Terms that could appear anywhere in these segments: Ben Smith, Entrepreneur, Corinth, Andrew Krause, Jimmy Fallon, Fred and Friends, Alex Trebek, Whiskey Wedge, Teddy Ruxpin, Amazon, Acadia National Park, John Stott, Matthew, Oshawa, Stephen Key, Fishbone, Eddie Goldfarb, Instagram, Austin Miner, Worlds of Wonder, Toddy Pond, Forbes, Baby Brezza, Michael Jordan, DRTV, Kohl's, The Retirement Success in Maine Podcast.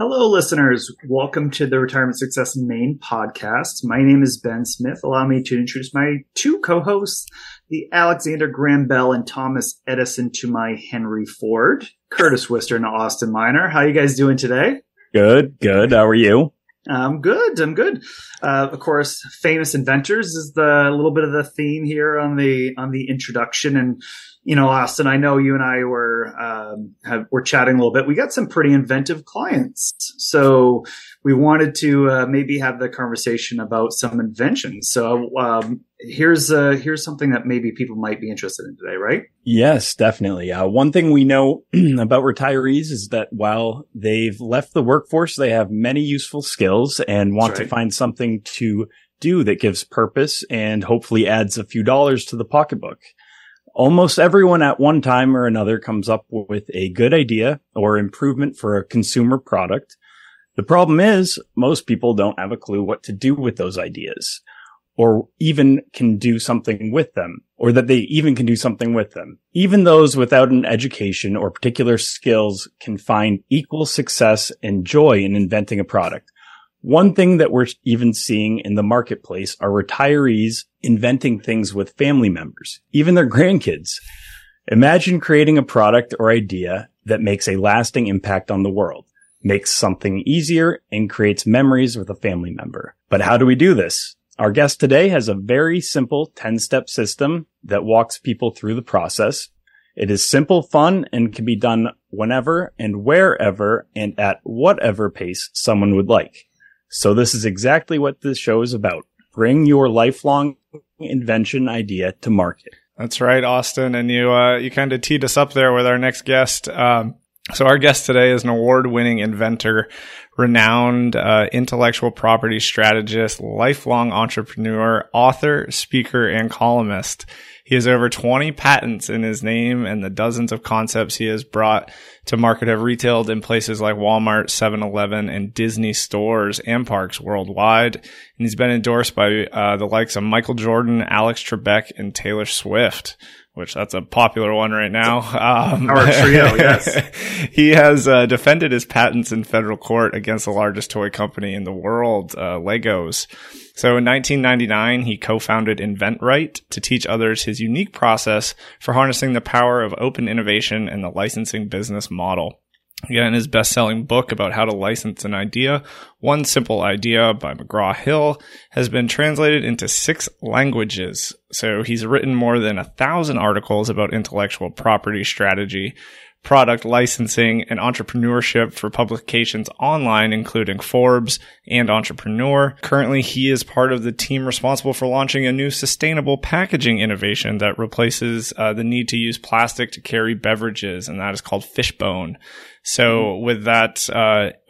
Hello, listeners. Welcome to the Retirement Success in Maine podcast. My name is Ben Smith. Allow me to introduce my two co-hosts, the Alexander Graham Bell and Thomas Edison to my Henry Ford, Curtis Wister and Austin Miner. How are you guys doing today? Good. How are you? I'm good. Of course, famous inventors is the little bit of the theme here on the introduction. And, you know, Austin, I know you and I were chatting a little bit. We got some pretty inventive clients. So we wanted to maybe have the conversation about some inventions. So here's something that maybe people might be interested in today, right? Yes, definitely. One thing we know about retirees is that while they've left the workforce, they have many useful skills and want to find something to do that gives purpose and hopefully adds a few dollars to the pocketbook. Almost everyone at one time or another comes up with a good idea or improvement for a consumer product. The problem is most people don't have a clue what to do with those ideas or even can do something with them or that they even can do something with them. Even those without an education or particular skills can find equal success and joy in inventing a product. One thing that we're even seeing in the marketplace are retirees inventing things with family members, even their grandkids. Imagine creating a product or idea that makes a lasting impact on the world, makes something easier, and creates memories with a family member. But how do we do this? Our guest today has a very simple 10-step system that walks people through the process. It is simple, fun, and can be done whenever and wherever and at whatever pace someone would like. So this is exactly what this show is about. Bring your lifelong invention idea to market. That's right, Austin. And you kind of teed us up there with our next guest. So our guest today is an award-winning inventor, renowned intellectual property strategist, lifelong entrepreneur, author, speaker, and columnist. He has over 20 patents in his name, and the dozens of concepts he has brought to market have retailed in places like Walmart, 7-Eleven, and Disney stores and parks worldwide. And he's been endorsed by the likes of Michael Jordan, Alex Trebek, and Taylor Swift, which that's a popular one right now. Our trio, yes. He has defended his patents in federal court against the largest toy company in the world, Legos. So in 1999, he co-founded InventRight to teach others his unique process for harnessing the power of open innovation and the licensing business model. Again, his best-selling book about how to license an idea, One Simple Idea by McGraw-Hill, has been translated into 6 languages. So he's written more than 1,000 articles about intellectual property strategy, product licensing, and entrepreneurship for publications online, including Forbes and Entrepreneur. Currently, he is part of the team responsible for launching a new sustainable packaging innovation that replaces the need to use plastic to carry beverages, and that is called Fishbone. So with that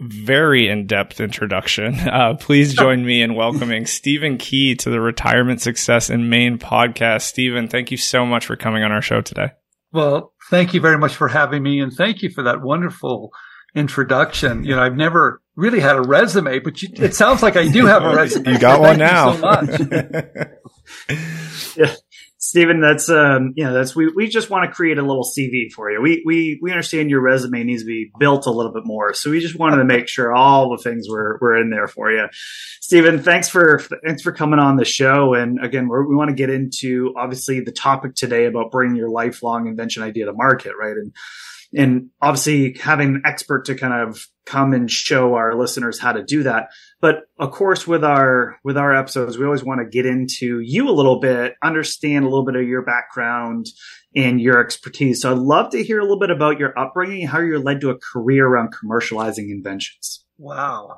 very in-depth introduction, please join me in welcoming Stephen Key to the Retirement Success in Maine podcast. Stephen, thank you so much for coming on our show today. Well, thank you very much for having me, and thank you for that wonderful introduction. You know, I've never really had a resume, but it sounds like I do have a resume. You got one now. Thank you so much. Yeah. Stephen, that's we just want to create a little CV for you. We understand your resume needs to be built a little bit more, so we just wanted to make sure all the things were in there for you. Stephen, thanks for coming on the show. And again, we want to get into obviously the topic today about bringing your lifelong invention idea to market, right? And obviously having an expert to kind of come and show our listeners how to do that. But of course, with our episodes, we always want to get into you a little bit, understand a little bit of your background and your expertise. So I'd love to hear a little bit about your upbringing, how you're led to a career around commercializing inventions. Wow.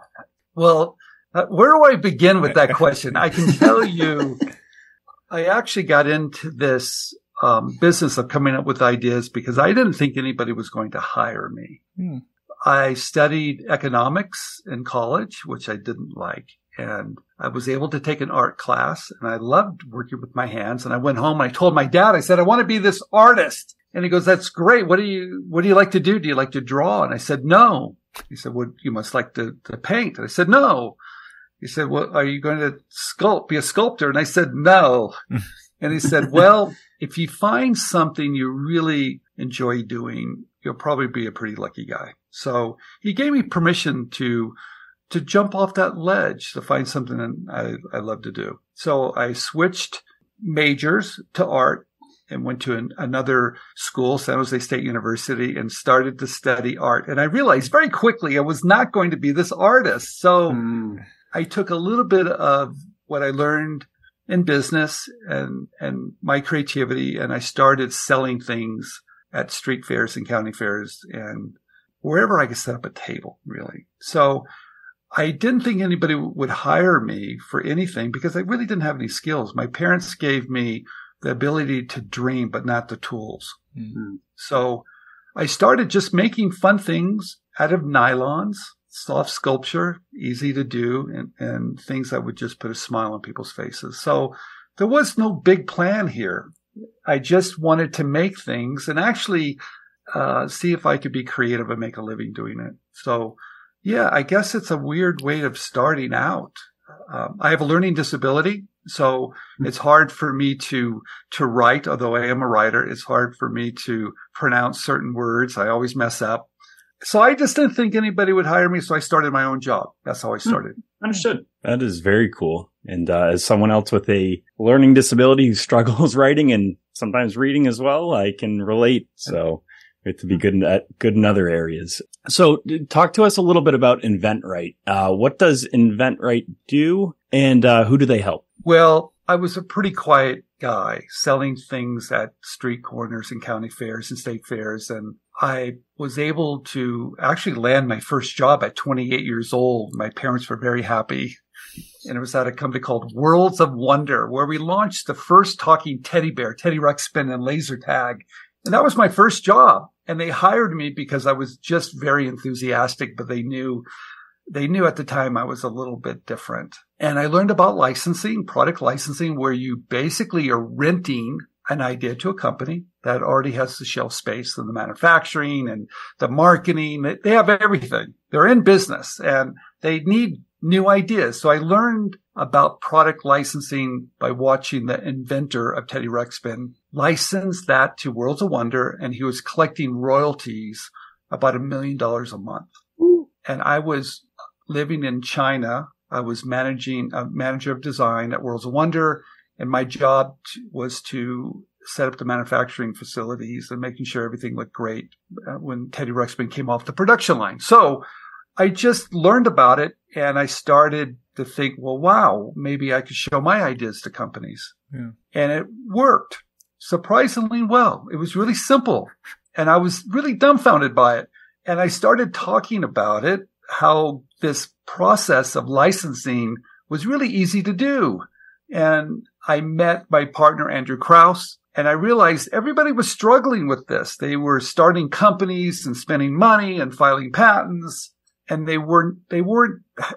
Well, where do I begin with that question? I can tell you, I actually got into this business of coming up with ideas because I didn't think anybody was going to hire me. I studied economics in college, which I didn't like. And I was able to take an art class, and I loved working with my hands. And I went home and I told my dad, I said, I want to be this artist. And he goes, that's great. What do you like to do? Do you like to draw? And I said, no. He said, well, you must like to paint. And I said, no. He said, well, are you going to be a sculptor? And I said, no. And he said, well, if you find something you really enjoy doing, you'll probably be a pretty lucky guy. So he gave me permission to jump off that ledge to find something I love to do. So I switched majors to art and went to another school, San Jose State University, and started to study art. And I realized very quickly I was not going to be this artist. So I took a little bit of what I learned in business and my creativity, and I started selling things at street fairs and county fairs and wherever I could set up a table, really. So I didn't think anybody would hire me for anything because I really didn't have any skills. My parents gave me the ability to dream, but not the tools. Mm-hmm. So I started just making fun things out of nylons, soft sculpture, easy to do, and things that would just put a smile on people's faces. So there was no big plan here. I just wanted to make things and actually see if I could be creative and make a living doing it. So yeah, I guess it's a weird way of starting out. I have a learning disability, so it's hard for me to write, although I am a writer. It's hard for me to pronounce certain words. I always mess up. So I just didn't think anybody would hire me, so I started my own job. That's how I started. Understood. That is very cool. And as someone else with a learning disability who struggles writing and sometimes reading as well, I can relate. So we have to be good in other areas. So talk to us a little bit about InventRight. What does InventRight do, and who do they help? Well, I was a pretty quiet guy selling things at street corners and county fairs and state fairs. And I was able to actually land my first job at 28 years old. My parents were very happy. And it was at a company called Worlds of Wonder, where we launched the first talking teddy bear, Teddy Ruxpin and Laser Tag. And that was my first job. And they hired me because I was just very enthusiastic, but they knew at the time I was a little bit different. And I learned about licensing, product licensing, where you basically are renting an idea to a company that already has the shelf space and the manufacturing and the marketing. They have everything. They're in business and they need new ideas. So I learned about product licensing by watching the inventor of Teddy Ruxpin license that to Worlds of Wonder, and he was collecting royalties about $1 million a month. Ooh. And I was living in China. I was managing a manager of design at Worlds of Wonder, and my job was to set up the manufacturing facilities and making sure everything looked great when Teddy Ruxpin came off the production line. So I just learned about it, and I started to think, well, wow, maybe I could show my ideas to companies. Yeah. And it worked surprisingly well. It was really simple, and I was really dumbfounded by it. And I started talking about it, how this process of licensing was really easy to do. And I met my partner, Andrew Krause, and I realized everybody was struggling with this. They were starting companies and spending money and filing patents, and they weren't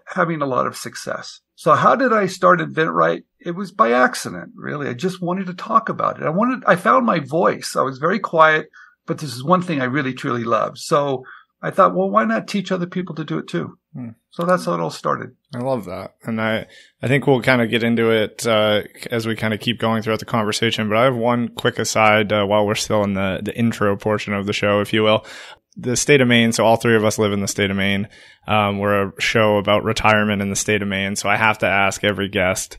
having a lot of success. So how did I start InventRight? It was by accident, really. I just wanted to talk about it. I found my voice. I was very quiet, but this is one thing I really, truly love. So I thought, well, why not teach other people to do it too? So that's how it all started. I love that. And I think we'll kind of get into it as we kind of keep going throughout the conversation. But I have one quick aside while we're still in the intro portion of the show, if you will. The state of Maine, so all three of us live in the state of Maine. We're a show about retirement in the state of Maine. So I have to ask every guest,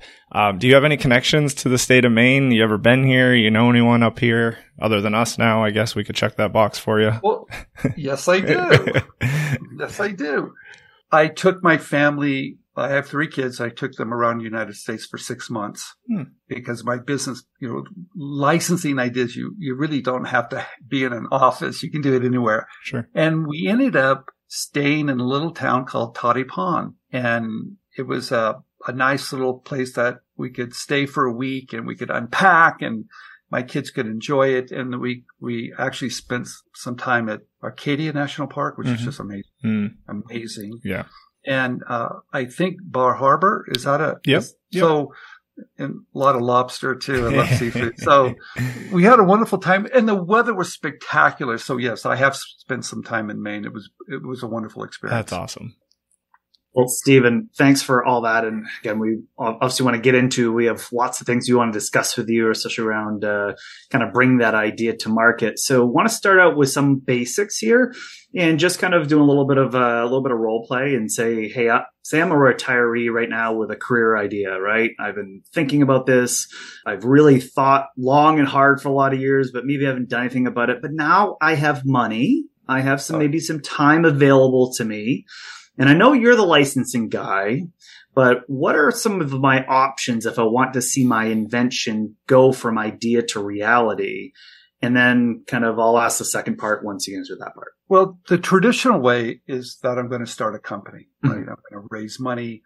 do you have any connections to the state of Maine? You ever been here? You know anyone up here other than us now? I guess we could check that box for you. Well, yes, I do. Yes, I do. I took my family. I have three kids. I took them around the United States for 6 months because my business, licensing ideas, you really don't have to be in an office. You can do it anywhere. Sure. And we ended up staying in a little town called Toddy Pond. And it was a nice little place that we could stay for a week and we could unpack and my kids could enjoy it. And we actually spent some time at Acadia National Park, which is just amazing. Amazing. Yeah. And I think Bar Harbor is out of yep. So and a lot of lobster too. I love seafood. So we had a wonderful time, and the weather was spectacular. So yes, I have spent some time in Maine. It was a wonderful experience. That's awesome. Well, Stephen, thanks for all that. And again, we obviously want to get into, we have lots of things we want to discuss with you, especially around kind of bring that idea to market. So want to start out with some basics here and just kind of do a little bit of role play and say, hey, say I'm a retiree right now with a career idea, right? I've been thinking about this. I've really thought long and hard for a lot of years, but maybe I haven't done anything about it. But now I have money. I have some time available to me. And I know you're the licensing guy, but what are some of my options if I want to see my invention go from idea to reality? And then kind of I'll ask the second part once you answer that part. Well, the traditional way is that I'm going to start a company, right? I'm going to raise money,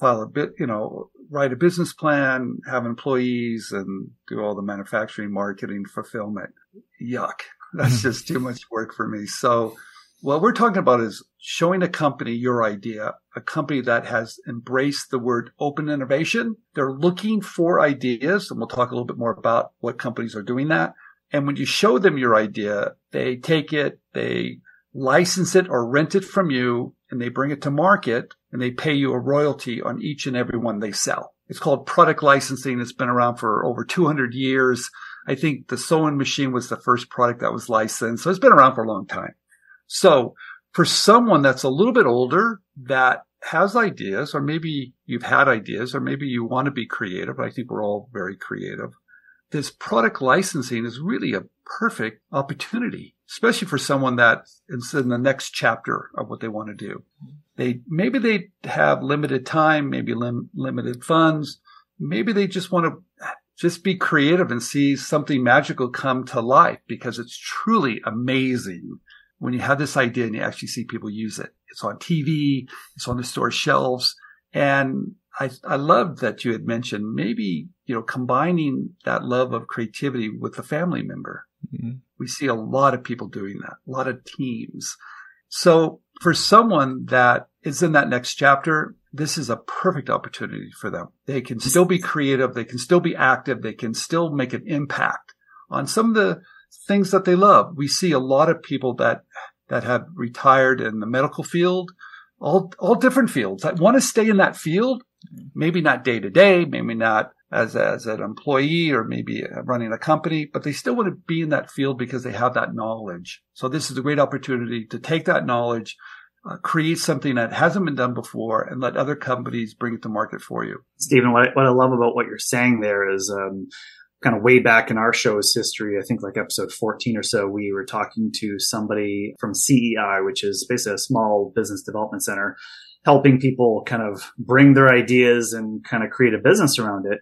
write a business plan, have employees, and do all the manufacturing, marketing, fulfillment. Yuck. That's just too much work for me. So what we're talking about is showing a company your idea, a company that has embraced the word open innovation. They're looking for ideas, and we'll talk a little bit more about what companies are doing that. And when you show them your idea, they take it, they license it or rent it from you, and they bring it to market, and they pay you a royalty on each and every one they sell. It's called product licensing. It's been around for over 200 years. I think the sewing machine was the first product that was licensed. So it's been around for a long time. So for someone that's a little bit older that has ideas, or maybe you've had ideas, or maybe you want to be creative, I think we're all very creative, this product licensing is really a perfect opportunity, especially for someone that's in the next chapter of what they want to do. Maybe they have limited time, maybe limited funds. Maybe they just want to just be creative and see something magical come to life, because it's truly amazing when you have this idea and you actually see people use it. It's on TV, it's on the store shelves. And I love that you had mentioned maybe, combining that love of creativity with a family member. Mm-hmm. We see a lot of people doing that, a lot of teams. So for someone that is in that next chapter, this is a perfect opportunity for them. They can still be creative. They can still be active. They can still make an impact on some of the things that they love. We see a lot of people that have retired in the medical field, all different fields that want to stay in that field, maybe not day to day, maybe not as an employee or maybe running a company, but they still want to be in that field because they have that knowledge. So this is a great opportunity to take that knowledge, create something that hasn't been done before, and let other companies bring it to market for you. Stephen, what I love about what you're saying there is, kind of way back in our show's history, I think like episode 14 or so, we were talking to somebody from CEI, which is basically a small business development center, helping people kind of bring their ideas and kind of create a business around it.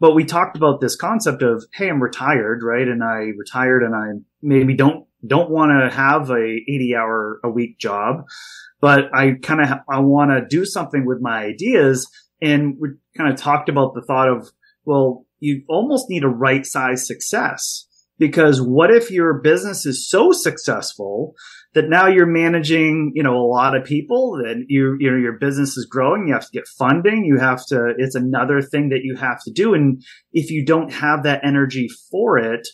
But we talked about this concept of, hey, I'm retired, right? And I retired and I maybe don't want to have a 80-hour-a-week job, but I want to do something with my ideas. And we kind of talked about the thought of, well, you almost need a right-sized success, because what if your business is so successful that now you're managing, a lot of people, and your business is growing, you have to get funding, it's another thing that you have to do. And if you don't have that energy for it,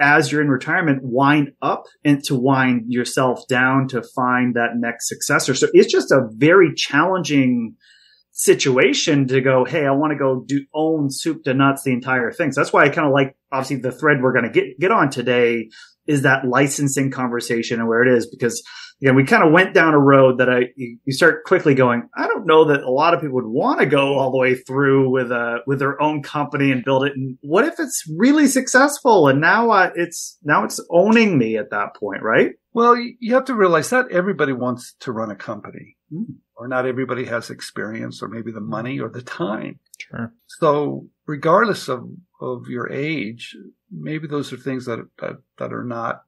as you're in retirement, wind up and to wind yourself down to find that next successor. So it's just a very challenging situation to go, hey, I want to go own soup to nuts the entire thing. So that's why I kind of like, obviously, the thread we're going to get on today is that licensing conversation and where it is, because we kind of went down a road that you start quickly going, I don't know that a lot of people would want to go all the way through with their own company and build it. And what if it's really successful? And now it's owning me at that point, right? Well, you have to realize that everybody wants to run a company. Mm. Or not everybody has experience or maybe the money or the time. Sure. So regardless of your age, maybe those are things that are not,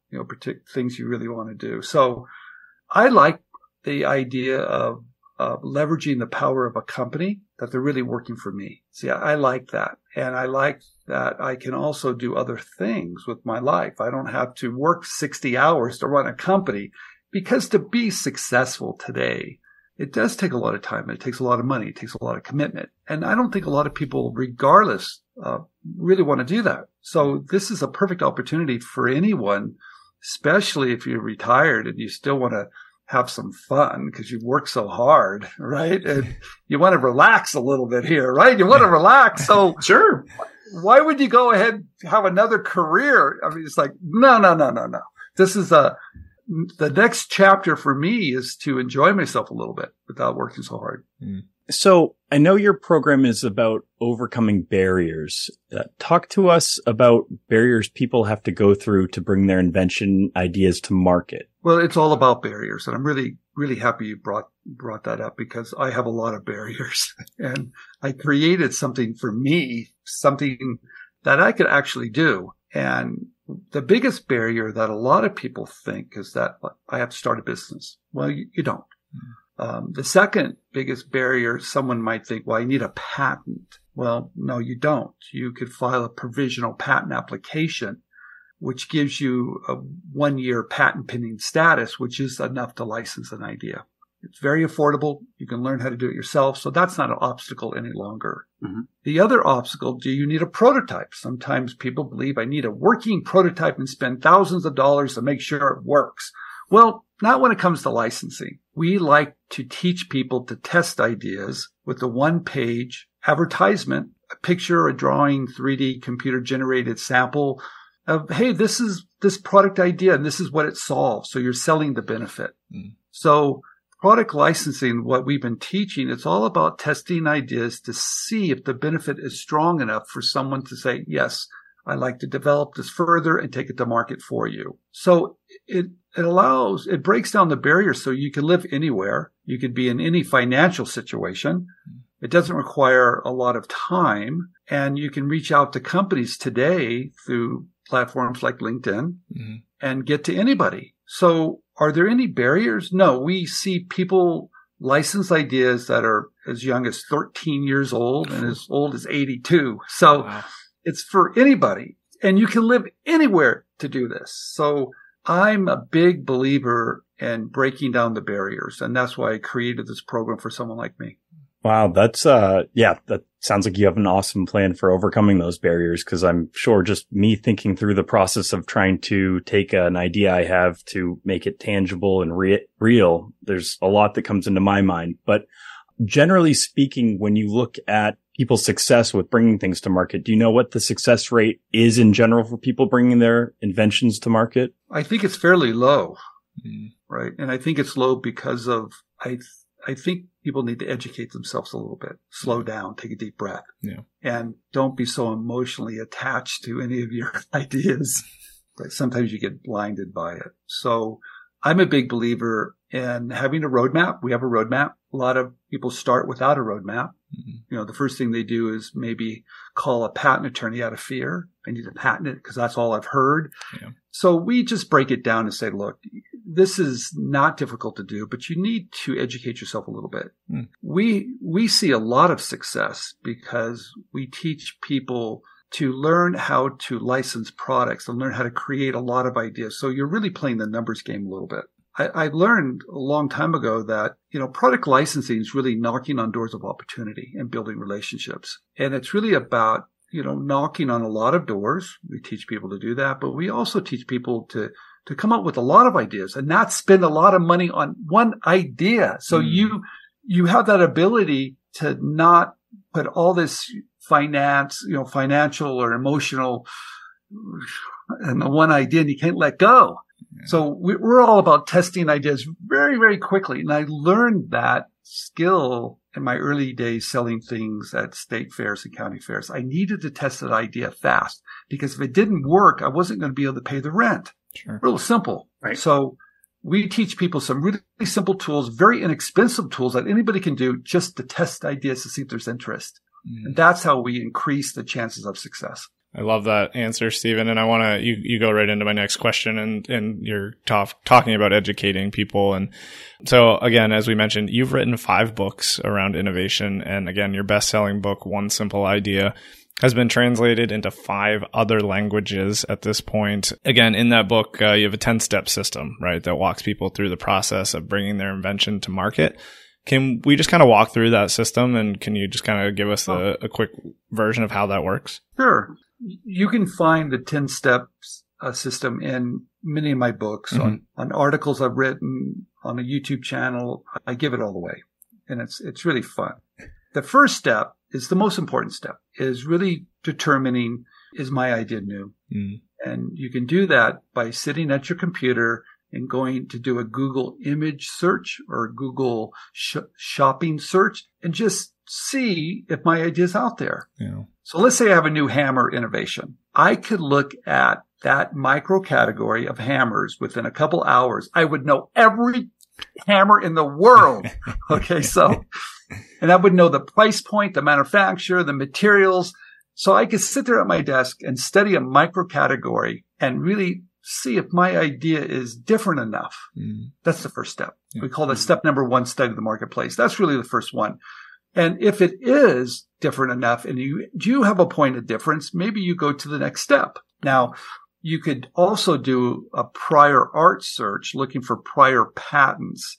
things you really want to do. So I like the idea of leveraging the power of a company, that they're really working for me. See, I like that. And I like that I can also do other things with my life. I don't have to work 60 hours to run a company, because to be successful today, it does take a lot of time. It takes a lot of money. It takes a lot of commitment. And I don't think a lot of people, regardless, really want to do that. So this is a perfect opportunity for anyone, especially if you're retired and you still want to have some fun because you've worked so hard, right? And you want to relax a little bit here, right? You want to relax. So sure. Why would you go ahead and have another career? I mean, it's like, no. This is the next chapter for me is to enjoy myself a little bit without working so hard. So I know your program is about overcoming barriers. Talk to us about barriers people have to go through to bring their invention ideas to market. Well, it's all about barriers. And I'm really, really happy you brought that up because I have a lot of barriers and I created something for me, something that I could actually do. And the biggest barrier that a lot of people think is that I have to start a business. Well, you don't. The second biggest barrier, someone might think, well, I need a patent. Well, no, you don't. You could file a provisional patent application, which gives you a 1-year patent pending status, which is enough to license an idea. It's very affordable. You can learn how to do it yourself. So that's not an obstacle any longer. Mm-hmm. The other obstacle, do you need a prototype? Sometimes people believe I need a working prototype and spend thousands of dollars to make sure it works. Well, not when it comes to licensing. We like to teach people to test ideas with a 1-page advertisement, a picture, a drawing, 3D computer-generated sample of, hey, this is this product idea and this is what it solves. So you're selling the benefit. Mm. So product licensing, what we've been teaching, it's all about testing ideas to see if the benefit is strong enough for someone to say, yes, I'd like to develop this further and take it to market for you. So it breaks down the barriers so you can live anywhere. You could be in any financial situation. It doesn't require a lot of time. And you can reach out to companies today through platforms like LinkedIn mm-hmm. and get to anybody. So are there any barriers? No, we see people license ideas that are as young as 13 years old and as old as 82. So wow. It's for anybody. And you can live anywhere to do this. So I'm a big believer in breaking down the barriers. And that's why I created this program for someone like me. Wow. That's, that sounds like you have an awesome plan for overcoming those barriers. Cause I'm sure just me thinking through the process of trying to take an idea I have to make it tangible and real. There's a lot that comes into my mind, but generally speaking, when you look at people's success with bringing things to market, do you know what the success rate is in general for people bringing their inventions to market? I think it's fairly low, right? And I think it's low because of, I think people need to educate themselves a little bit, slow down, take a deep breath, and don't be so emotionally attached to any of your ideas. Like sometimes you get blinded by it. So I'm a big believer in having a roadmap. We have a roadmap. A lot of people start without a roadmap. Mm-hmm. You know, the first thing they do is maybe call a patent attorney out of fear. I need to patent it because that's all I've heard. Yeah. So we just break it down and say, look, this is not difficult to do, but you need to educate yourself a little bit. Mm. We see a lot of success because we teach people to learn how to license products and learn how to create a lot of ideas. So you're really playing the numbers game a little bit. I learned a long time ago that, product licensing is really knocking on doors of opportunity and building relationships. And it's really about, knocking on a lot of doors. We teach people to do that, but we also teach people to come up with a lot of ideas and not spend a lot of money on one idea. So you have that ability to not put all this financial or emotional and one idea and you can't let go. So we're all about testing ideas very, very quickly. And I learned that skill in my early days selling things at state fairs and county fairs. I needed to test that idea fast because if it didn't work, I wasn't going to be able to pay the rent. Sure. Real simple. Right. So we teach people some really simple tools, very inexpensive tools that anybody can do just to test ideas to see if there's interest. Mm. And that's how we increase the chances of success. I love that answer, Stephen. And I want to, you go right into my next question and you're talking about educating people. And so again, as we mentioned, you've written 5 books around innovation. And again, your best-selling book, One Simple Idea, has been translated into 5 other languages at this point. Again, in that book, you have a 10-step system, right? That walks people through the process of bringing their invention to market. Can we just kind of walk through that system, and can you just kind of give us a quick version of how that works? Sure. You can find the 10-step system in many of my books, mm-hmm. on articles I've written, on a YouTube channel. I give it all away, and it's really fun. The first step is the most important step, is really determining, is my idea new? Mm-hmm. And you can do that by sitting at your computer and going to do a Google image search or a Google shopping search and just see if my idea is out there. Yeah. So let's say I have a new hammer innovation. I could look at that micro category of hammers within a couple hours. I would know every hammer in the world. Okay. So, and I would know the price point, the manufacturer, the materials. So I could sit there at my desk and study a micro category and really see if my idea is different enough. Mm. That's the first step. Yeah. We call that step number one, study the marketplace. That's really the first one. And if it is different enough and you do have a point of difference, maybe you go to the next step. Now, you could also do a prior art search looking for prior patents.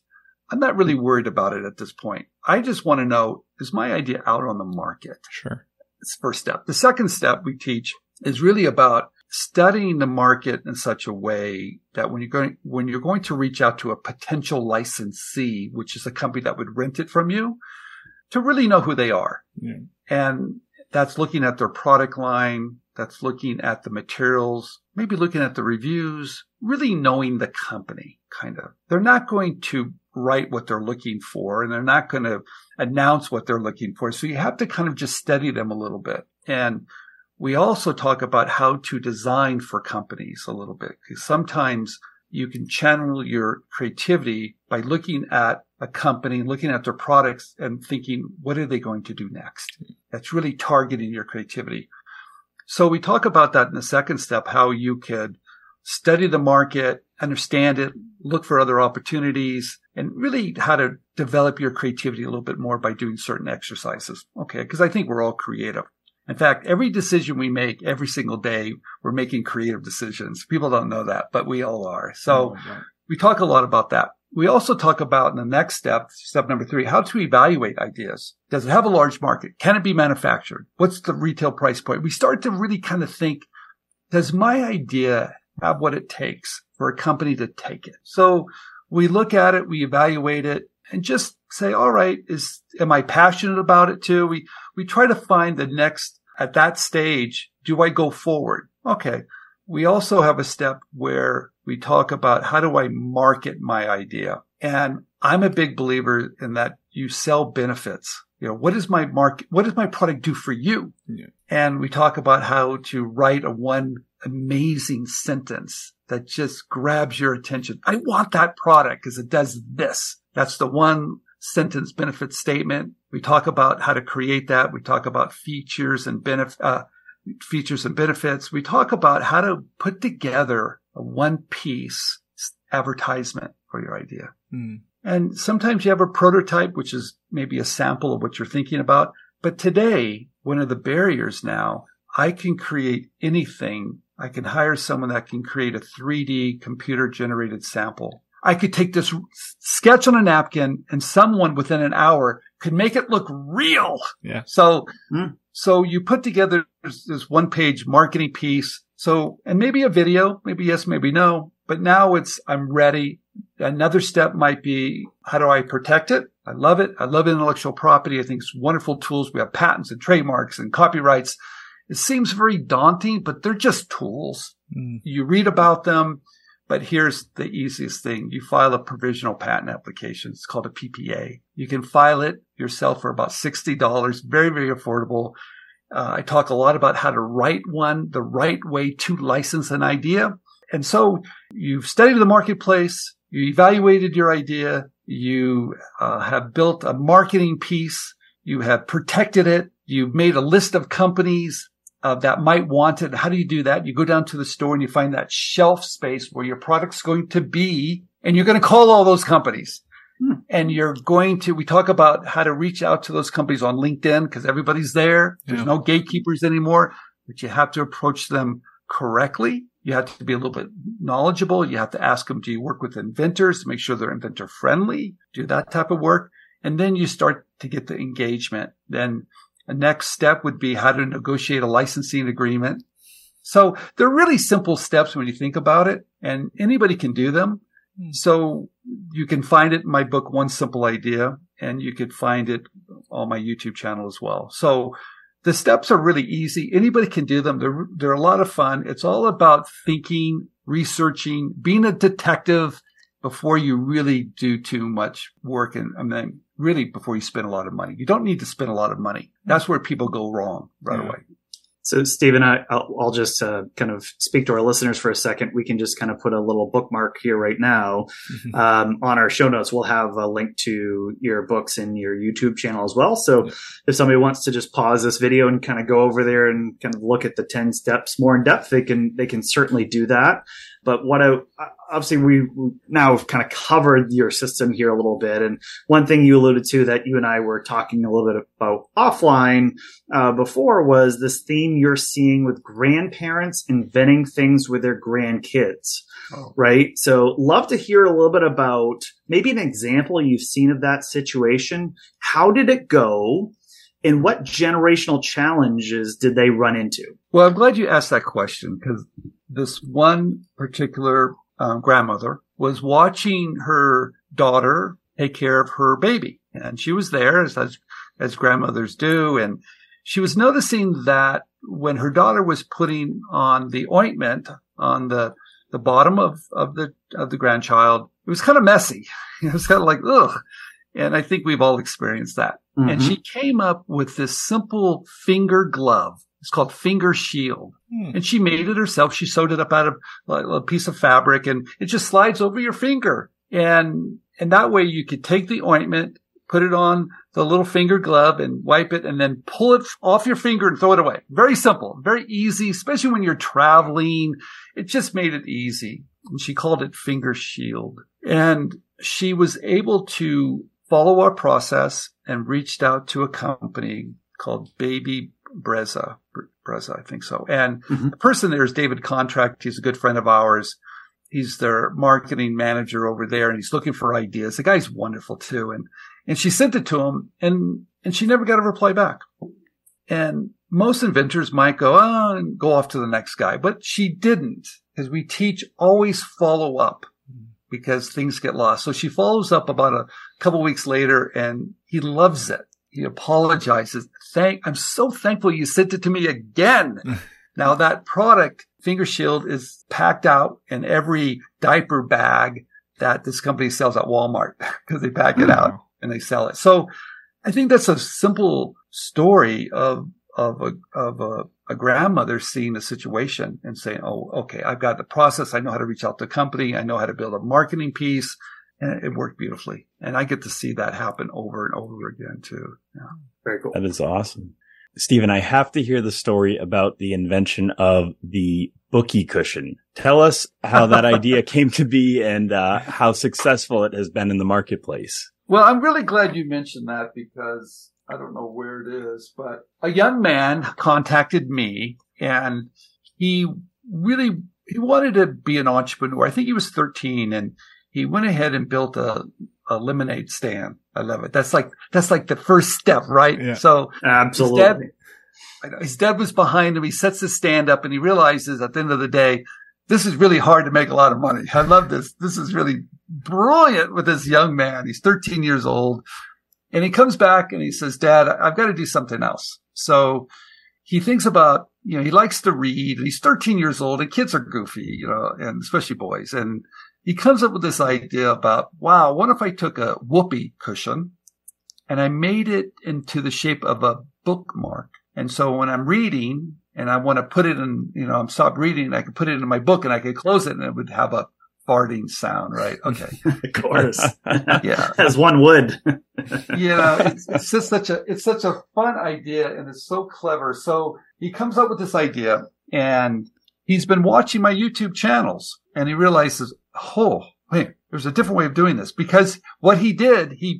I'm not really worried about it at this point. I just want to know, is my idea out on the market? Sure. It's the first step. The second step we teach is really about studying the market in such a way that when you're going to reach out to a potential licensee, which is a company that would rent it from you, to really know who they are. Yeah. And that's looking at their product line. That's looking at the materials, maybe looking at the reviews, really knowing the company, kind of. They're not going to write what they're looking for, and they're not going to announce what they're looking for. So you have to kind of just study them a little bit. And we also talk about how to design for companies a little bit, because sometimes you can channel your creativity by looking at a company, looking at their products and thinking, what are they going to do next? That's really targeting your creativity. So we talk about that in the second step, how you could study the market, understand it, look for other opportunities, and really how to develop your creativity a little bit more by doing certain exercises. Okay, because I think we're all creative. In fact, every decision we make every single day, we're making creative decisions. People don't know that, but we all are. So we talk a lot about that. We also talk about in the next step, step number 3, how to evaluate ideas. Does it have a large market? Can it be manufactured? What's the retail price point? We start to really kind of think, does my idea have what it takes for a company to take it? So we look at it, we evaluate it, and just say, all right, am I passionate about it too? We try to find the next, at that stage, do I go forward? Okay. We also have a step where we talk about how do I market my idea? And I'm a big believer in that you sell benefits. You know, what is my market? What does my product do for you? Yeah. And we talk about how to write one amazing sentence that just grabs your attention. I want that product because it does this. That's the one sentence benefit statement. We talk about how to create that. We talk about features and benefits. We talk about how to put together a one-piece advertisement for your idea. Mm. And sometimes you have a prototype, which is maybe a sample of what you're thinking about. But today, one of the barriers now, I can create anything. I can hire someone that can create a 3D computer-generated sample. I could take this sketch on a napkin and someone within an hour could make it look real. Yeah. So you put together this one-page marketing piece. So, and maybe a video, maybe yes, maybe no, but now I'm ready. Another step might be, how do I protect it? I love it. I love intellectual property. I think it's wonderful tools. We have patents and trademarks and copyrights. It seems very daunting, but they're just tools. Mm. You read about them. But here's the easiest thing. You file a provisional patent application. It's called a PPA. You can file it yourself for about $60. Very, very affordable. I talk a lot about how to write one, the right way to license an idea. And so you've studied the marketplace. You evaluated your idea. You have built a marketing piece. You have protected it. You've made a list of companies that might want it. How do you do that? You go down to the store and you find that shelf space where your product's going to be, and you're going to call all those companies. Hmm. And we talk about how to reach out to those companies on LinkedIn because everybody's there. There's no gatekeepers anymore, but you have to approach them correctly. You have to be a little bit knowledgeable. You have to ask them, do you work with inventors to make sure they're inventor friendly? Do that type of work. And then you start to get the engagement. Then the next step would be how to negotiate a licensing agreement. So they're really simple steps when you think about it, and anybody can do them. So you can find it in my book, One Simple Idea, and you could find it on my YouTube channel as well. So the steps are really easy. Anybody can do them. They're a lot of fun. It's all about thinking, researching, being a detective before you really do too much work. And then really before you spend a lot of money. You don't need to spend a lot of money. That's where people go wrong right away. So, Stephen, I'll just kind of speak to our listeners for a second. We can just kind of put a little bookmark here right now on our show notes. We'll have a link to your books and your YouTube channel as well. So if somebody wants to just pause this video and kind of go over there and kind of look at the 10 steps more in depth, they can certainly do that. But obviously we now have kind of covered your system here a little bit. And one thing you alluded to that you and I were talking a little bit about offline before was this theme you're seeing with grandparents inventing things with their grandkids, right? So love to hear a little bit about maybe an example you've seen of that situation. How did it go? And what generational challenges did they run into? Well, I'm glad you asked that question because this one particular grandmother was watching her daughter take care of her baby. And she was there, as grandmothers do. And she was noticing that when her daughter was putting on the ointment on the bottom of the grandchild, it was kind of messy. It was kind of like, ugh. And I think we've all experienced that. Mm-hmm. And she came up with this simple finger glove. It's called Finger Shield. And she made it herself. She sewed it up out of a piece of fabric, and it just slides over your finger. And that way you could take the ointment, put it on the little finger glove and wipe it, and then pull it off your finger and throw it away. Very simple, very easy, especially when you're traveling. It just made it easy. And she called it Finger Shield. And she was able to follow our process and reached out to a company called Baby Brezza, I think so. And the person there is David Contract. He's a good friend of ours. He's their marketing manager over there, and he's looking for ideas. The guy's wonderful too. And she sent it to him, and she never got a reply back. And most inventors might go, oh, and go off to the next guy, but she didn't, because we teach always follow up, because things get lost. So she follows up about a couple weeks later, and he loves it. He apologizes. I'm so thankful you sent it to me again. Now that product, Finger Shield, is packed out in every diaper bag that this company sells at Walmart, because they pack it out and they sell it. So I think that's a simple story of a grandmother seeing the situation and saying, oh, okay, I've got the process. I know how to reach out to a company. I know how to build a marketing piece. And it worked beautifully. And I get to see that happen over and over again too. Yeah. Very cool. That is awesome. Stephen, I have to hear the story about the invention of the bookie cushion. Tell us how that idea came to be and how successful it has been in the marketplace. Well, I'm really glad you mentioned that, because I don't know where it is, but a young man contacted me, and he wanted to be an entrepreneur. I think he was 13, and he went ahead and built a lemonade stand. I love it. That's like the first step, right? Yeah, so absolutely. His dad was behind him. He sets his stand up, and he realizes at the end of the day, this is really hard to make a lot of money. I love this. This is really brilliant with this young man. He's 13 years old. And he comes back and he says, Dad, I've got to do something else. So he thinks about, he likes to read, and he's 13 years old, and kids are goofy, and especially boys. And he comes up with this idea about, wow, what if I took a whoopee cushion and I made it into the shape of a bookmark? And so when I'm reading and I want to put it in, I'm stopped reading, I could put it in my book and I could close it and it would have a farting sound, right? Okay. Of course. Yeah. As one would. It's just such a fun idea, and it's so clever. So he comes up with this idea, and he's been watching my YouTube channels, and he realizes, oh, wait, there's a different way of doing this, because what he did, he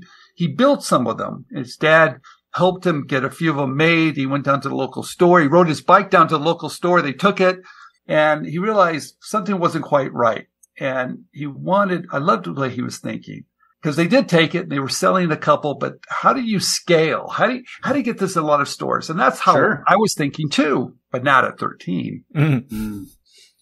built some of them. His dad helped him get a few of them made. He went down to the local store. He rode his bike down to the local store. They took it, and he realized something wasn't quite right. And I loved the way he was thinking. because they did take it and they were selling a couple, but how do you scale? How do you get this in a lot of stores? And that's how I was thinking too, but not at 13. Mm-hmm.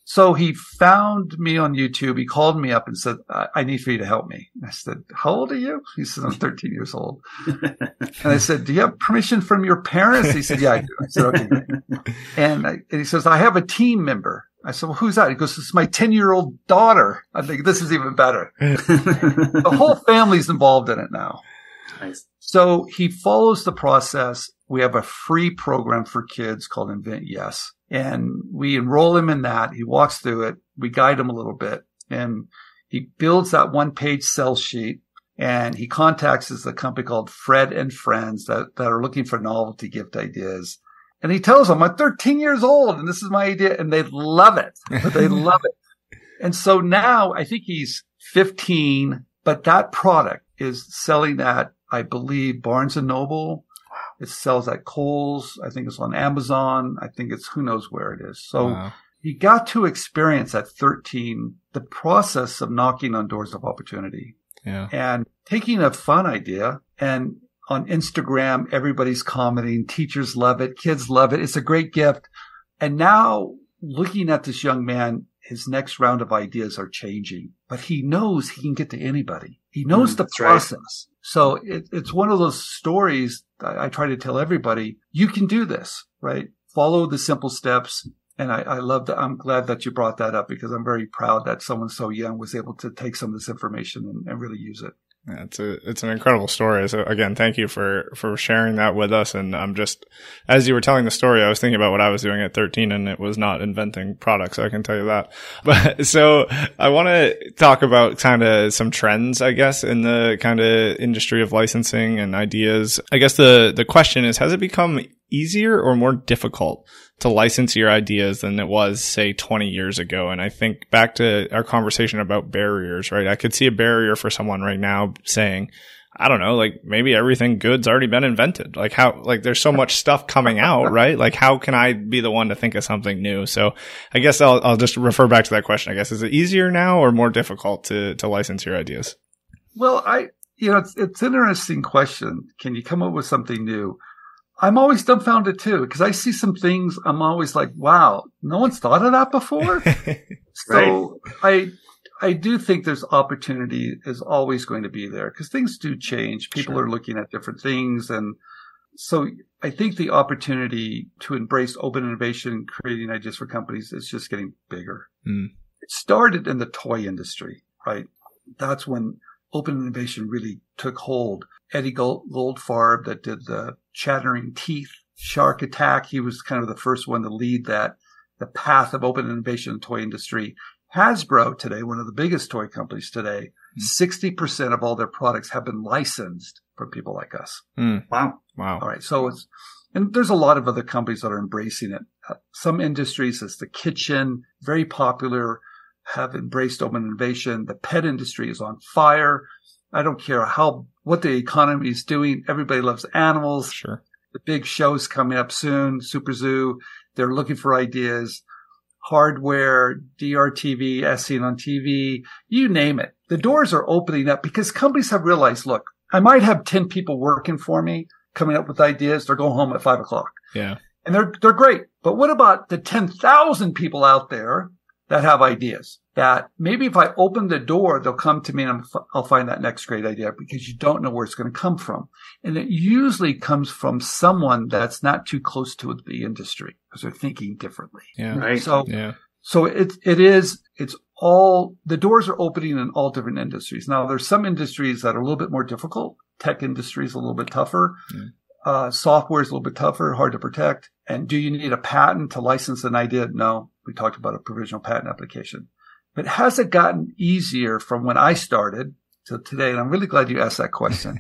So he found me on YouTube. He called me up and said, I need for you to help me. And I said, how old are you? He said, I'm 13 years old. And I said, do you have permission from your parents? He said, yeah, I do. I said, okay, great. And he says, I have a team member. I said, well, who's that? He goes, it's my 10-year-old daughter. I think this is even better. The whole family's involved in it now. Nice. So he follows the process. We have a free program for kids called Invent Yes. And we enroll him in that. He walks through it. We guide him a little bit. And he builds that one-page sell sheet. And he contacts us, a company called Fred and Friends that are looking for novelty gift ideas. And he tells them, I'm 13 years old, and this is my idea. And they love it. They love it. And so now I think he's 15, but that product is selling at, I believe, Barnes & Noble. It sells at Kohl's. I think it's on Amazon. I think it's who knows where it is. So wow. He got to experience at 13 the process of knocking on doors of opportunity. Yeah. And taking a fun idea, and on Instagram, everybody's commenting. Teachers love it. Kids love it. It's a great gift. And now looking at this young man, his next round of ideas are changing, but he knows he can get to anybody. He knows the process. Right. So it's one of those stories that I try to tell everybody. You can do this, right? Follow the simple steps. And I love that. I'm glad that you brought that up, because I'm very proud that someone so young was able to take some of this information and really use it. Yeah, it's an incredible story. So again, thank you for sharing that with us. And I'm just, as you were telling the story, I was thinking about what I was doing at 13, and it was not inventing products. I can tell you that. But so I want to talk about kind of some trends, I guess, in the kind of industry of licensing and ideas. I guess the question is, has it become easier or more difficult to license your ideas than it was, say, 20 years ago? And I think back to our conversation about barriers, right? I could see a barrier for someone right now saying, I don't know, like maybe everything good's already been invented. Like how, like there's so much stuff coming out, right? Like how can I be the one to think of something new? So I guess I'll just refer back to that question. I guess, is it easier now or more difficult to license your ideas? Well, it's an interesting question. Can you come up with something new? I'm always dumbfounded too, because I see some things I'm always like, wow, no one's thought of that before. So I do think there's opportunity is always going to be there, because things do change. People are looking at different things. And so I think the opportunity to embrace open innovation, creating ideas for companies, is just getting bigger. Mm. It started in the toy industry, right? That's when open innovation really took hold. Eddie Goldfarb, that did the Chattering Teeth shark attack, he was kind of the first one to lead that, the path of open innovation in the toy industry. Hasbro today, one of the biggest toy companies today, 60% of all their products have been licensed from people like us. Mm. Wow. All right. So and there's a lot of other companies that are embracing it. Some industries, as the kitchen, very popular, have embraced open innovation. The pet industry is on fire. I don't care what the economy is doing. Everybody loves animals. Sure. The big show's coming up soon, Super Zoo. They're looking for ideas. Hardware, DRTV, as seen on TV, you name it. The doors are opening up because companies have realized, look, I might have 10 people working for me, coming up with ideas. They're going home at 5:00. Yeah. And they're great. But what about the 10,000 people out there that have ideas, that maybe if I open the door, they'll come to me and I'll find that next great idea, because you don't know where it's going to come from. And it usually comes from someone that's not too close to the industry, because they're thinking differently. Yeah. Right. So the doors are opening in all different industries. Now there's some industries that are a little bit more difficult. Tech industry is a little bit tougher. Yeah. Software is a little bit tougher, hard to protect. And do you need a patent to license an idea? No. We talked about a provisional patent application. But has it gotten easier from when I started to today? And I'm really glad you asked that question.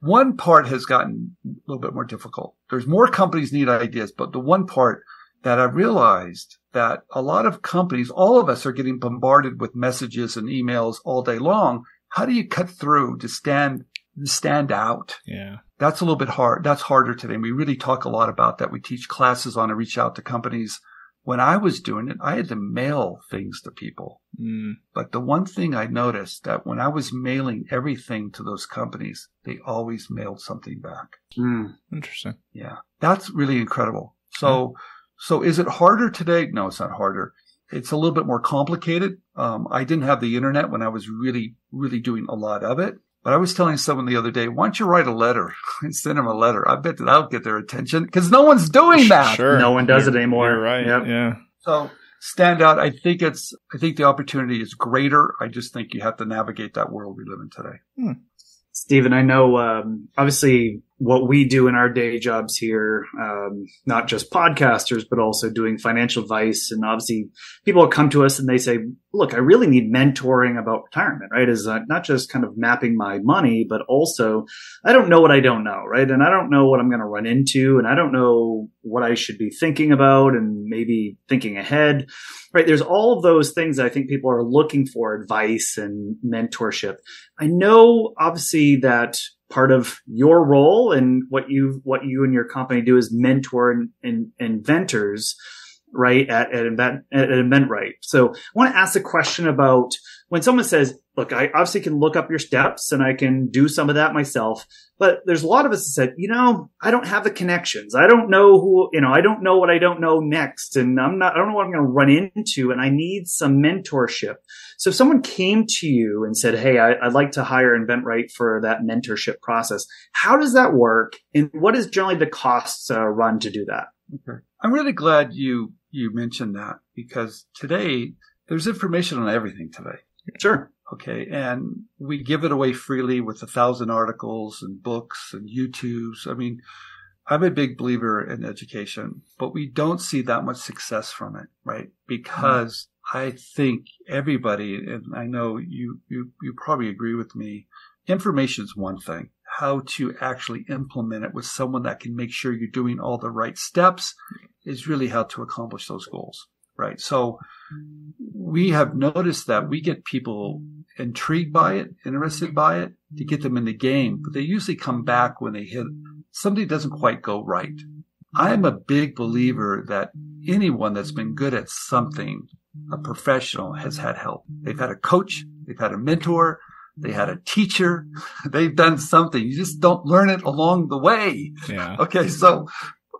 One part has gotten a little bit more difficult. There's more companies need ideas, but the one part that I realized that a lot of companies, all of us, are getting bombarded with messages and emails all day long. How do you cut through to stand out? Yeah. That's a little bit hard. That's harder today. And we really talk a lot about that. We teach classes on to reach out to companies. When I was doing it, I had to mail things to people. Mm. But the one thing I noticed that when I was mailing everything to those companies, they always mailed something back. Mm. Interesting. Yeah. That's really incredible. So is it harder today? No, it's not harder. It's a little bit more complicated. I didn't have the internet when I was really, really doing a lot of it. But I was telling someone the other day, why don't you write a letter and send them a letter? I bet that I'll get their attention because no one's doing that. Sure. No one does it anymore. You're right. Yep. Yeah. So stand out. I think the opportunity is greater. I just think you have to navigate that world we live in today. Hmm. Stephen, I know, obviously what we do in our day jobs here, not just podcasters, but also doing financial advice. And obviously people come to us and they say, look, I really need mentoring about retirement, right? Is not just kind of mapping my money, but also I don't know what I don't know, right? And I don't know what I'm going to run into, and I don't know what I should be thinking about and maybe thinking ahead, right? There's all of those things that I think people are looking for advice and mentorship. I know obviously that part of your role and what you and your company do is mentor and inventors, right, at InventRight. So I want to ask a question about when someone says, look, I obviously can look up your steps and I can do some of that myself, but there's a lot of us that said, I don't have the connections. I don't know who, I don't know what I don't know next. And I don't know what I'm going to run into. And I need some mentorship. So if someone came to you and said, hey, I'd like to hire InventRight for that mentorship process, how does that work? And what is generally the costs run to do that? Okay. I'm really glad you mentioned that, because today there's information on everything today. Sure. Okay. And we give it away freely with 1,000 articles and books and YouTubes. I mean, I'm a big believer in education, but we don't see that much success from it, right? Because I think everybody, and I know you probably agree with me, information is one thing. How to actually implement it with someone that can make sure you're doing all the right steps is really how to accomplish those goals. Right. So we have noticed that we get people intrigued by it, interested by it, to get them in the game. But they usually come back when they hit something doesn't quite go right. I'm a big believer that anyone that's been good at something, a professional, has had help. They've had a coach. They've had a mentor. They had a teacher. They've done something. You just don't learn it along the way. Yeah. Okay. So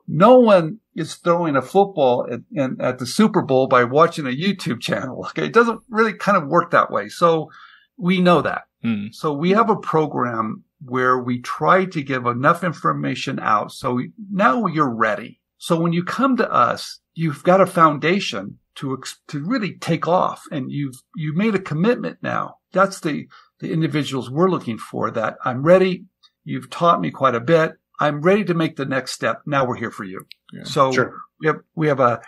no one is throwing a football at the Super Bowl by watching a YouTube channel. Okay. It doesn't really kind of work that way. So we know that. Mm. So we have a program where we try to give enough information out. So now you're ready. So when you come to us, you've got a foundation to really take off, and you've made a commitment now. That's the individuals we're looking for, that I'm ready. You've taught me quite a bit. I'm ready to make the next step. Now we're here for you. Yeah, so sure. we have a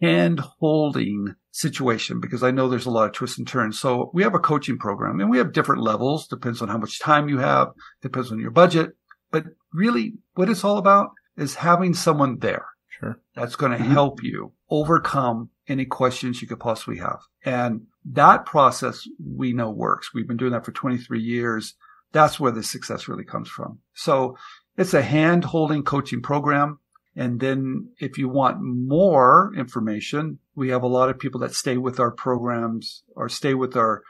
hand-holding situation, because I know there's a lot of twists and turns. So we have a coaching program, and we have different levels. Depends on how much time you have. Depends on your budget. But really what it's all about is having someone there. Sure. That's going to help you overcome any questions you could possibly have. And that process we know works. We've been doing that for 23 years. That's where the success really comes from. So it's a hand-holding coaching program. And then if you want more information, we have a lot of people that stay with our programs or stay with our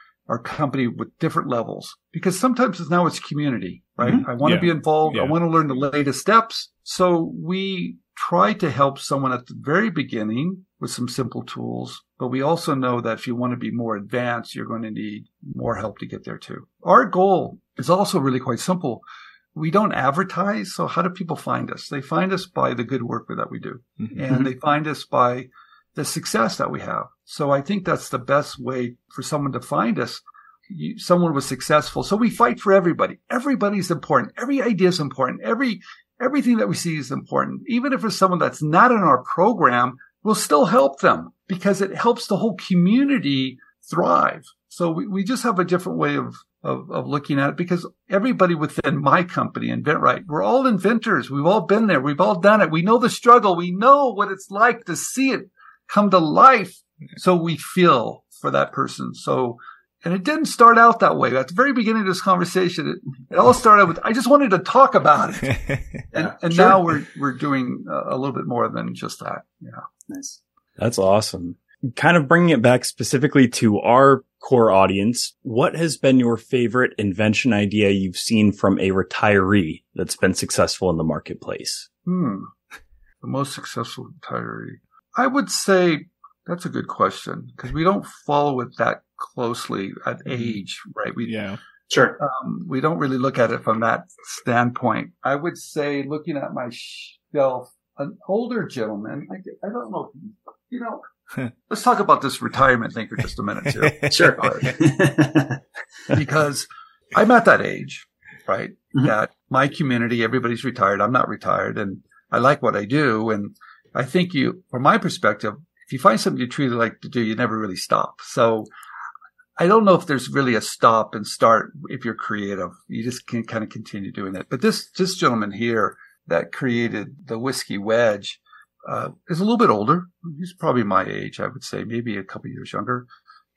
company with different levels. Because sometimes it's community, right? Mm-hmm. I want to be involved. Yeah. I want to learn the latest steps. So we try to help someone at the very beginning with some simple tools. But we also know that if you want to be more advanced, you're going to need more help to get there too. Our goal is also really quite simple. We don't advertise. So how do people find us? They find us by the good work that we do. Mm-hmm. And they find us by the success that we have. So I think that's the best way for someone to find us. Someone was successful. So we fight for everybody. Everybody's important. Every idea is important. Everything that we see is important. Even if it's someone that's not in our program, we'll still help them, because it helps the whole community thrive. So we just have a different way of looking at it, because everybody within my company, InventRight, we're all inventors. We've all been there. We've all done it. We know the struggle. We know what it's like to see it come to life. So we feel for that person. So And it didn't start out that way. At the very beginning of this conversation, it all started with, I just wanted to talk about it. and now we're doing a little bit more than just that. Yeah. Nice. That's awesome. Kind of bringing it back specifically to our core audience, what has been your favorite invention idea you've seen from a retiree that's been successful in the marketplace? The most successful retiree. I would say that's a good question because we don't follow it that closely at age, right? We don't really look at it from that standpoint. I would say, looking at my shelf, an older gentleman, I don't know, you know, let's talk about this retirement thing for just a minute here. Sure. Because I'm at that age, right? Mm-hmm. That my community, everybody's retired. I'm not retired and I like what I do. And I think from my perspective, if you find something you truly like to do, you never really stop. So I don't know if there's really a stop and start if you're creative. You just can kind of continue doing it. But this gentleman here that created the Whiskey Wedge, is a little bit older. He's probably my age, I would say, maybe a couple years younger.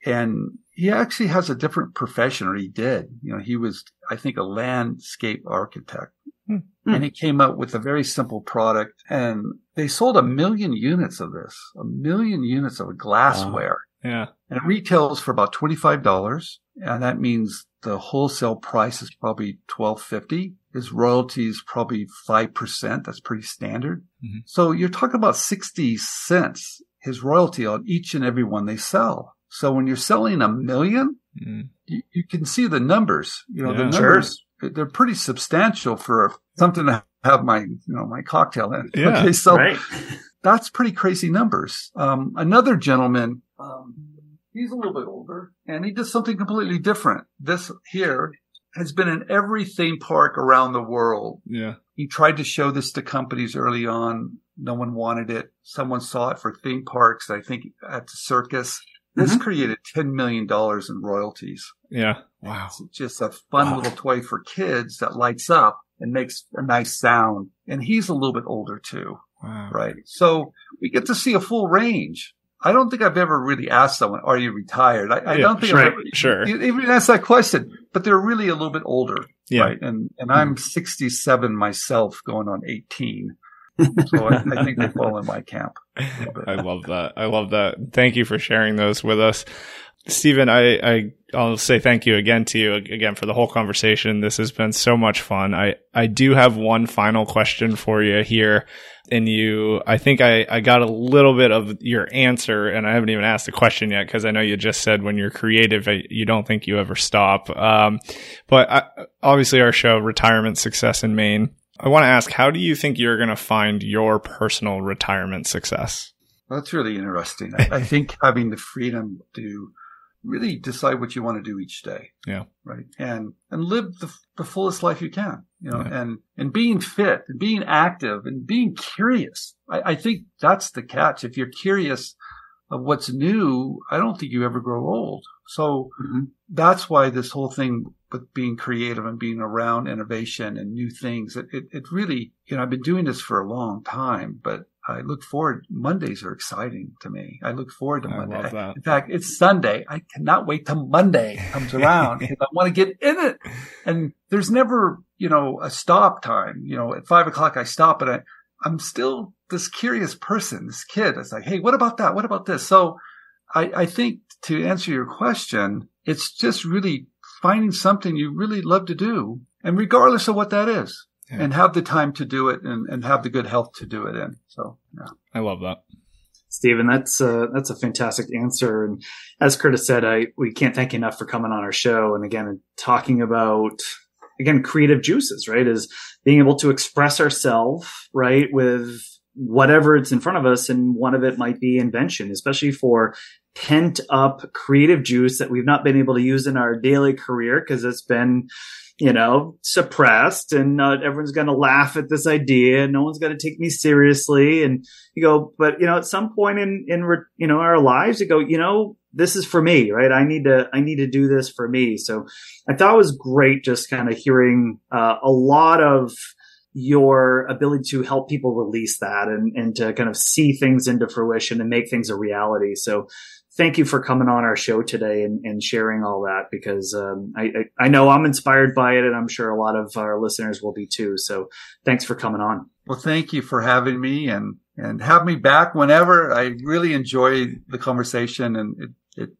And he actually has a different profession, or he did. You know, he was, I think, a landscape architect. Mm-hmm. And he came up with a very simple product. And they sold 1 million units of this, 1 million units of glassware. Wow. Yeah. And it retails for about $25. And that means the wholesale price is probably $12.50. His royalties probably 5%. That's pretty standard. Mm-hmm. So you're talking about 60 cents, his royalty on each and every one they sell. So when you're selling 1 million, mm-hmm. you can see the numbers. You know, the numbers, they're pretty substantial for something to have my cocktail in. Yeah, okay, so that's pretty crazy numbers. Another gentleman, he's a little bit older, and he does something completely different. This here has been in every theme park around the world. Yeah. He tried to show this to companies early on. No one wanted it. Someone saw it for theme parks, I think, at the circus. This created $10 million in royalties. Yeah. Wow. It's just a fun little toy for kids that lights up and makes a nice sound. And he's a little bit older too. Wow. Right. So we get to see a full range. I don't think I've ever really asked someone, are you retired? I don't think I've ever even asked that question, but they're really a little bit older. Yeah. Right. And I'm 67 myself, going on 18. So I think they fall in my camp. I love that. Thank you for sharing those with us. Stephen, I'll say thank you again to you again for the whole conversation. This has been so much fun. I do have one final question for you here. And I think I got a little bit of your answer, and I haven't even asked the question yet because I know you just said when you're creative, you don't think you ever stop. But obviously our show, Retirement Success in Maine, I want to ask, how do you think you're going to find your personal retirement success? That's really interesting. I think having the freedom to really decide what you want to do each day. Yeah. Right. And live the fullest life you can, you know, and being fit and being active and being curious. I think that's the catch. If you're curious of what's new, I don't think you ever grow old. So that's why this whole thing with being creative and being around innovation and new things, it really, you know, I've been doing this for a long time, but I look forward. Mondays are exciting to me. I look forward to Monday. I love that. In fact, it's Sunday. I cannot wait till Monday comes around because I want to get in it. And there's never, you know, a stop time. You know, at 5 o'clock I stop, and I'm still this curious person, this kid. It's like, hey, what about that? What about this? So I think to answer your question, it's just really finding something you really love to do, and regardless of what that is. Yeah. And have the time to do it, and have the good health to do it in. So, yeah. I love that. Stephen, that's a fantastic answer. And as Curtis said, we can't thank you enough for coming on our show. And again, talking about, creative juices, right? Is being able to express ourselves, right? With whatever it's in front of us. And one of it might be invention, especially for pent up creative juice that we've not been able to use in our daily career because it's been, you know, suppressed, and everyone's going to laugh at this idea. No one's going to take me seriously. And you go, but you know, at some point in our lives, you go, you know, this is for me, right? I need to do this for me. So I thought it was great just kind of hearing a lot of your ability to help people release that and to kind of see things into fruition and make things a reality. So thank you for coming on our show today and sharing all that, because I know I'm inspired by it, and I'm sure a lot of our listeners will be too. So thanks for coming on. Well, thank you for having me, and have me back whenever. I really enjoy the conversation, and it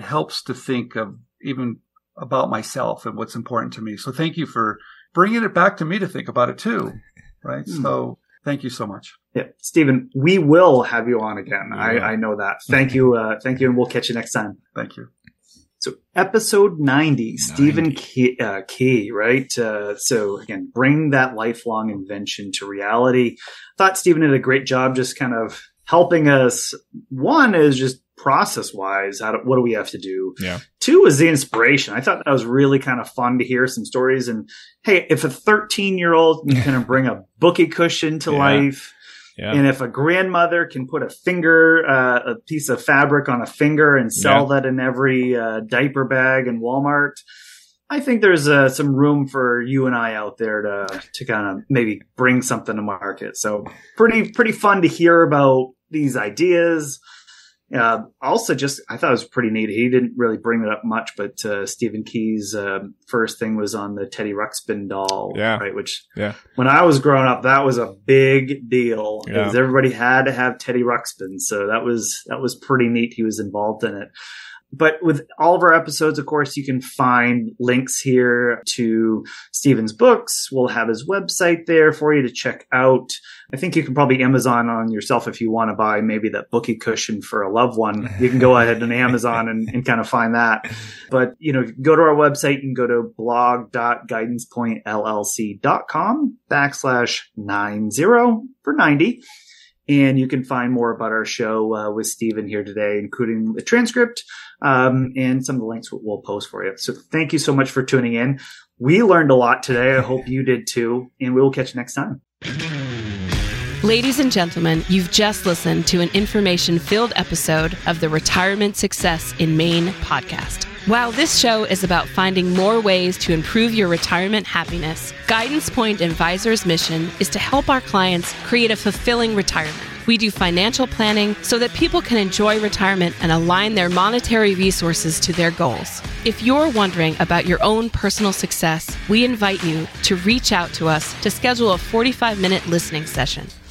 helps to think of even about myself and what's important to me. So thank you for bringing it back to me to think about it too. Right. So thank you so much. Yeah. Stephen, we will have you on again. Yeah. I know that. Thank you. Thank you. And we'll catch you next time. Thank you. So episode 90, Stephen Key, right? So again, bring that lifelong invention to reality. Thought Stephen did a great job just kind of helping us. One is just process wise, what do we have to do? Yeah. Two is the inspiration. I thought that was really kind of fun to hear some stories. And hey, if a 13-year-old can kind of bring a bookie cushion to life, and if a grandmother can put a piece of fabric on a finger and sell that in every diaper bag in Walmart, I think there's some room for you and I out there to kind of maybe bring something to market. So pretty fun to hear about these ideas. Also, I thought it was pretty neat. He didn't really bring it up much, but Stephen Key's first thing was on the Teddy Ruxpin doll, right? Which, when I was growing up, that was a big deal because everybody had to have Teddy Ruxpin. So that was pretty neat. He was involved in it. But with all of our episodes, of course, you can find links here to Stephen's books. We'll have his website there for you to check out. I think you can probably Amazon on yourself if you want to buy maybe that bookie cushion for a loved one. You can go ahead on Amazon and kind of find that. But, go to our website and go to blog.guidancepointllc.com/90 for 90. And you can find more about our show with Stephen here today, including the transcript and some of the links we'll post for you. So thank you so much for tuning in. We learned a lot today. I hope you did too. And we will catch you next time. Ladies and gentlemen, you've just listened to an information-filled episode of the Retirement Success in Maine podcast. While this show is about finding more ways to improve your retirement happiness, Guidance Point Advisors' mission is to help our clients create a fulfilling retirement. We do financial planning so that people can enjoy retirement and align their monetary resources to their goals. If you're wondering about your own personal success, we invite you to reach out to us to schedule a 45-minute listening session.